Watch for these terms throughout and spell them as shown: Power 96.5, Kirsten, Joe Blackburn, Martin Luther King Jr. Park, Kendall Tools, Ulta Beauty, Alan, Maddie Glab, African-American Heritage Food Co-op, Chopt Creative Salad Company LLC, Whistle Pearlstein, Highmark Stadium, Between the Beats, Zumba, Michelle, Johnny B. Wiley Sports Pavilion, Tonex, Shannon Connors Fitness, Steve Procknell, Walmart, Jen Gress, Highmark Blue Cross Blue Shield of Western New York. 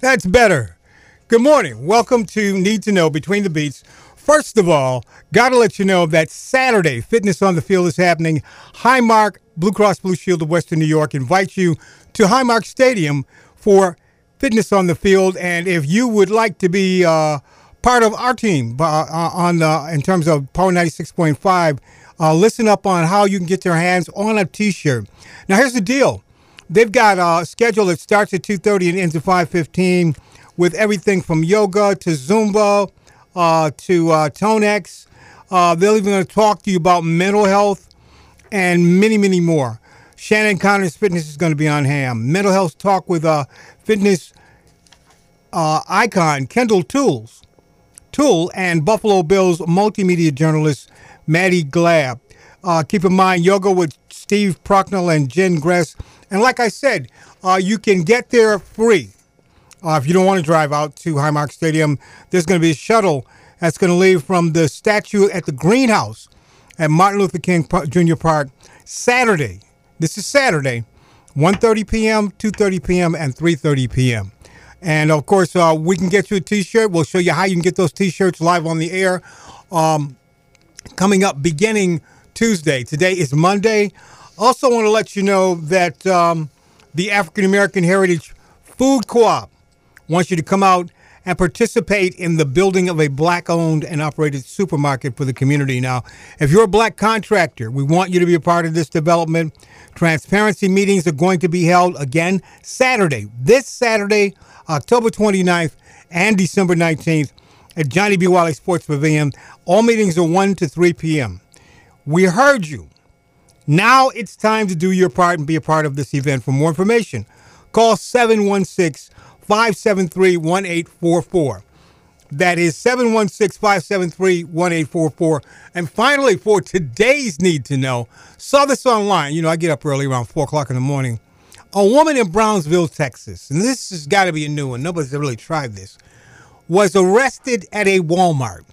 That's better. Good morning. Welcome to Need to Know Between the Beats. First of all, got to let you know that Saturday, Fitness on the Field is happening. Highmark Blue Cross Blue Shield of Western New York invites you to Highmark Stadium for Fitness on the Field. And if you would like to be part of our team in terms of Power 96.5, listen up on how you can get your hands on a T-shirt. Now, here's the deal. They've got a schedule that starts at 2:30 and ends at 5:15 with everything from yoga to Zumba, to Tonex. They're even going to talk to you about mental health and many, many more. Shannon Connors Fitness is going to be on hand. Mental health talk with fitness icon Kendall Tools and Buffalo Bills multimedia journalist Maddie Glab. Keep in mind, yoga with Steve Procknell and Jen Gress. And like I said, you can get there free. If you don't want to drive out to Highmark Stadium, there's going to be a shuttle that's going to leave from the statue at the greenhouse at Martin Luther King Jr. Park Saturday. This is Saturday, 1:30 p.m., 2:30 p.m., and 3:30 p.m. And, of course, we can get you a T-shirt. We'll show you how you can get those T-shirts live on the air coming up beginning Tuesday. Today is Monday. Also want to let you know that the African-American Heritage Food Co-op wants you to come out and participate in the building of a black-owned and operated supermarket for the community. Now, if you're a black contractor, we want you to be a part of this development. Transparency meetings are going to be held again Saturday, this Saturday, October 29th and December 19th at Johnny B. Wiley Sports Pavilion. All meetings are 1 to 3 p.m. We heard you. Now it's time to do your part and be a part of this event. For more information, call 716-573-1844. That is 716-573-1844. And finally, for today's Need to Know, saw this online. You know, I get up early around 4 o'clock in the morning. A woman in Brownsville, Texas, and this has got to be a new one. Nobody's really tried this, was arrested at a Walmart.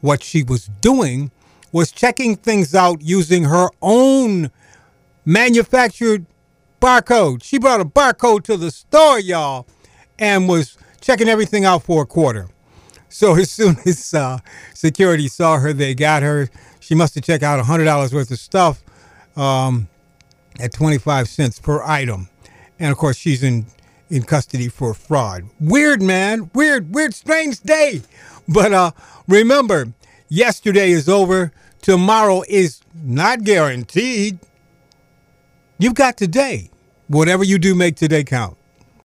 What she was doing was checking things out using her own manufactured barcode. She brought a barcode to the store, y'all, and was checking everything out for a quarter. So as soon as security saw her, they got her. She must have checked out $100 worth of stuff at 25 cents per item. And, of course, she's in custody for fraud. Weird, man. Weird, strange day. But remember, yesterday is over. Tomorrow is not guaranteed. You've got today. Whatever you do, make today count.